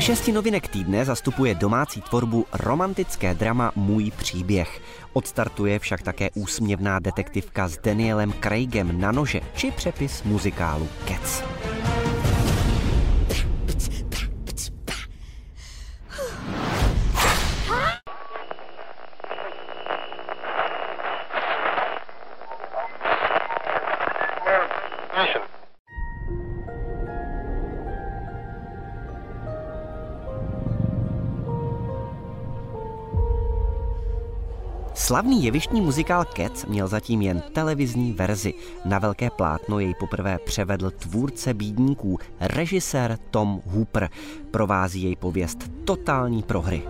Ze 6 novinek týdne zastupuje domácí tvorbu romantické drama Můj příběh. Odstartuje však také úsměvná detektivka s Danielem Craigem Na nože či přepis muzikálu Cats. Slavný jevištní muzikál Cats měl zatím jen televizní verzi. Na velké plátno jej poprvé převedl tvůrce Bídníků, režisér Tom Hooper. Provází jej pověst totální prohry.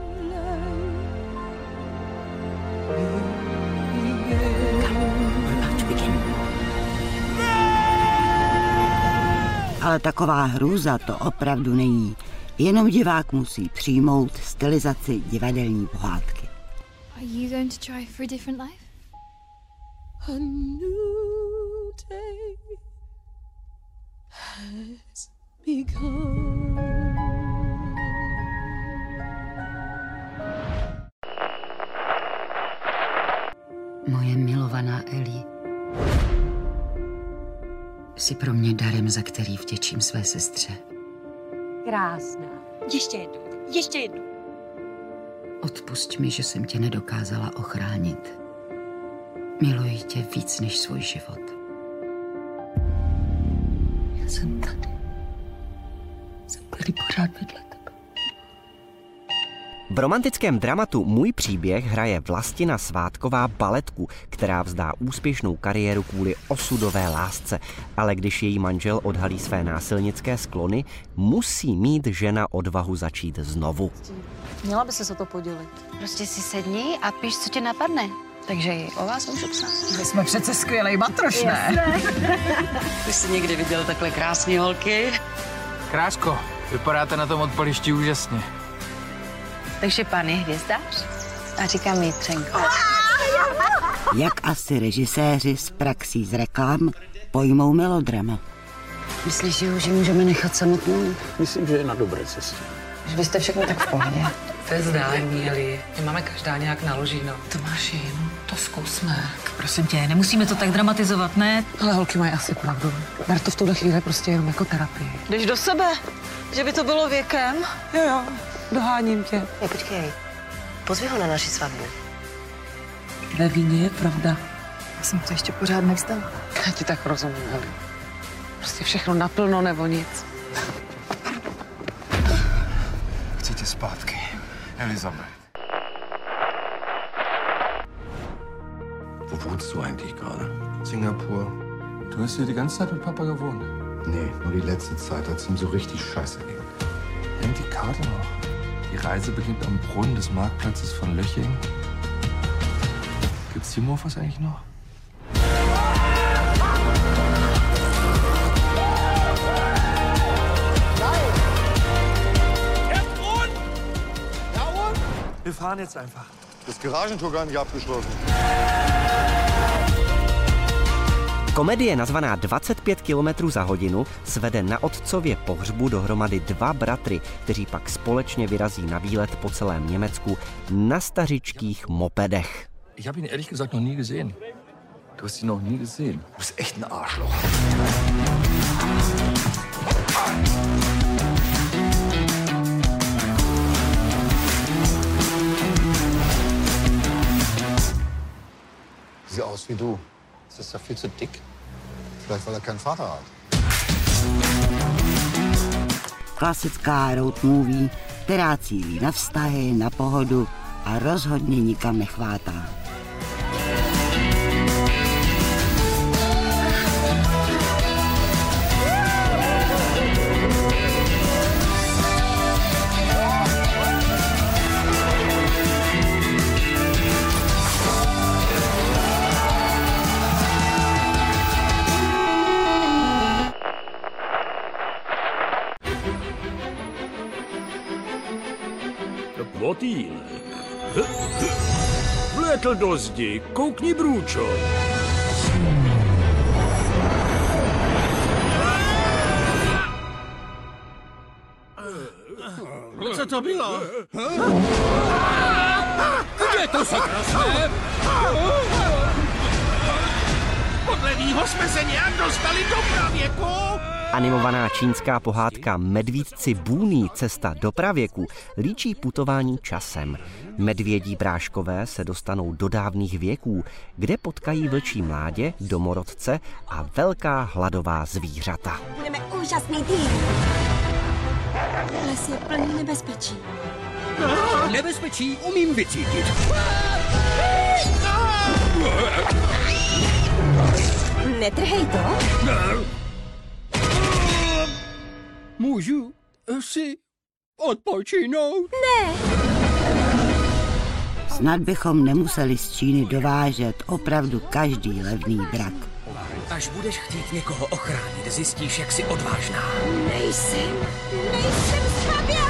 Ale taková hrůza to opravdu není. Jenom divák musí přijmout stylizaci divadelní pohádky. Are you going to try for a different life? A new day has begun. Moje milovaná Ellie, jsi pro mě darem, za který vděčím své sestře. Krásná. Ještě jednou. Odpusť mi, že jsem tě nedokázala ochránit. Miluji tě víc než svůj život. Já jsem tady. Jsem tady pořád vedle tebe. V romantickém dramatu Můj příběh hraje Vlastina Svátková baletku, která vzdá úspěšnou kariéru kvůli osudové lásce. Ale když její manžel odhalí své násilnické sklony, musí mít žena odvahu začít znovu. Měla by se o to podělit. Prostě si sedni a píš, co tě napadne. Takže i o vás můžu psát. My jsme přece skvělej matroš, ne? Ty jsi někdy viděl takhle krásné holky? Krásko, vypadáte na tom odpališti úžasně. Takže pan je hvězdář a říká Mítřenko. Jak asi režiséři s praxí z reklam pojmou melodrama? Myslíš, že už můžeme nechat samotnou? Myslím, že je na dobré cestě. Že vy jste všechno tak v pohodě. To je zdání, Eli. Máme každá nějak naloženo. To máš jim, to zkusme. Prosím tě, nemusíme to tak dramatizovat, ne? Ale holky mají asi pravdu. Ber to v tuhle chvíli prostě jenom jako terapii. Jdeš do sebe? Že by to bylo věkem? Jo, doháním tě. Ne, počkej, pozvi ho na naši svatbu. Ve víně je pravda. Já jsem to ještě pořád nevzdala. Já ti tak rozumím, Eli. Prostě všechno naplno nebo nic. Chcete zpátky, Elizabeth. Wo wohnst du eigentlich gerade? Singapur. Du hast hier die ganze Zeit mit Papa gewohnt? Nee, nur die letzte Zeit, als es ihm so richtig scheiße ging. Nimm die Karte noch. Die Reise beginnt am Brunnen des Marktplatzes von Löching. Gibt's hier Morphos eigentlich noch? Wir fahren jetzt einfach. Das Garagentor gar nicht abgeschlossen. Komedie nazvaná 25 km za hodinu svede na otcově pohřbu dohromady dva bratry, kteří pak společně vyrazí na výlet po celém Německu na stařičkých mopedech. Ich habe ihn ehrlich gesagt noch nie gesehen. Du hast ihn noch nie gesehen. Du bist echt ein Arschloch. Sieht aus wie du. Ist dafür zu dick? Vielleicht, weil er keinen Vater hat. Klasická road movie, která cílí na vztahy, na pohodu a rozhodně nikam nechvátá. Motýl. Vlétl do zdi, koukni brůčo. to bylo? Kde to sakra jsme? Podle mýho jsme se nějak dostali do pravěku. Animovaná čínská pohádka Medvídci Bůní cesta do pravěku líčí putování časem. Medvědí bráškové se dostanou do dávných věků, kde potkají vlčí mládě, domorodce a velká hladová zvířata. Budeme úžasný tým. Les je plný nebezpečí. Nebezpečí umím vycítit. Netrhej to. Můžu si odpočinout? Ne! Snad bychom nemuseli z Číny dovážet opravdu každý levný brak. Až budeš chtít někoho ochránit, zjistíš, jak jsi odvážná. Nejsem zbabělec!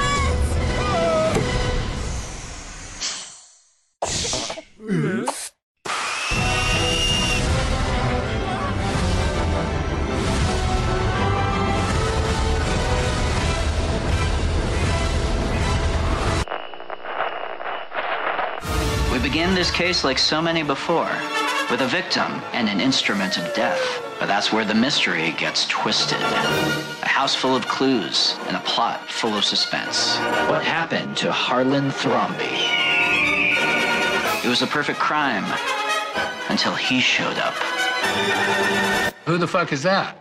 Begin this case like so many before, with a victim and an instrument of death. But that's where the mystery gets twisted. A house full of clues and a plot full of suspense. What happened to Harlan Thrombey? It was a perfect crime until he showed up. Who the fuck is that?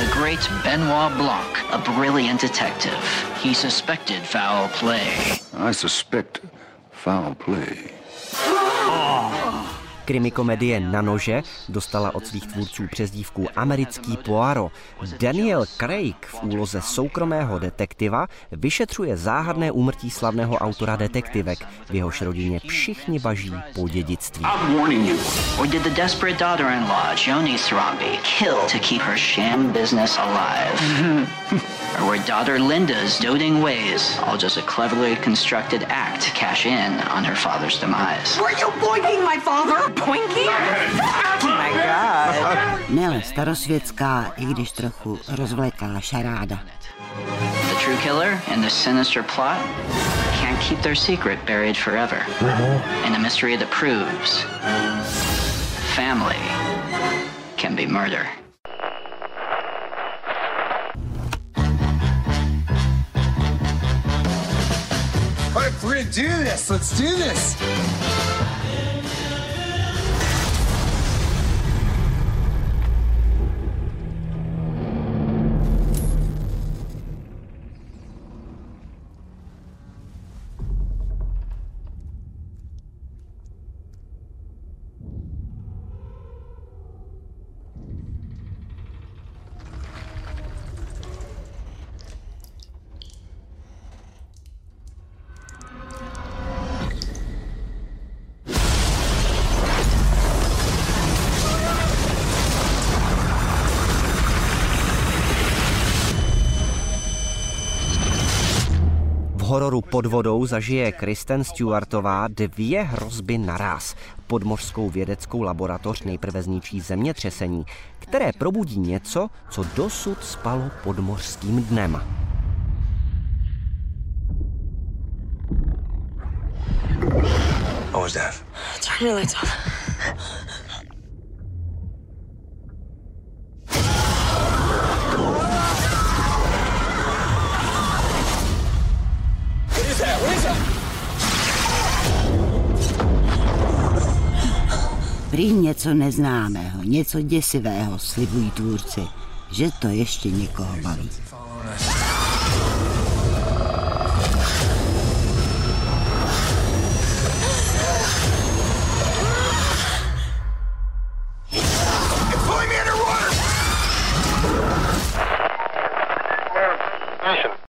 The great Benoit Blanc, a brilliant detective. He suspected foul play. I suspect foul play. Krimikomedie Na nože dostala od svých tvůrců přezdívku americký Poirot. Daniel Craig v úloze soukromého detektiva vyšetřuje záhadné úmrtí slavného autora detektivek, v jehož rodině všichni baží po dědictví. Nele starosvětská, i když trochu rozvleklá šaráda. The true killer and the sinister plot can't keep their secret buried forever. And a mystery that proves family can be murder. All right, we're gonna do this. Let's do this. V hororu Pod vodou zažije Kristen Stewartová dvě hrozby naráz. Podmořskou vědeckou laboratoř nejprve zničí zemětřesení, které probudí něco, co dosud spalo podmořským dnem. Prý něco neznámého, něco děsivého slibují tvůrci, že to ještě někoho baví.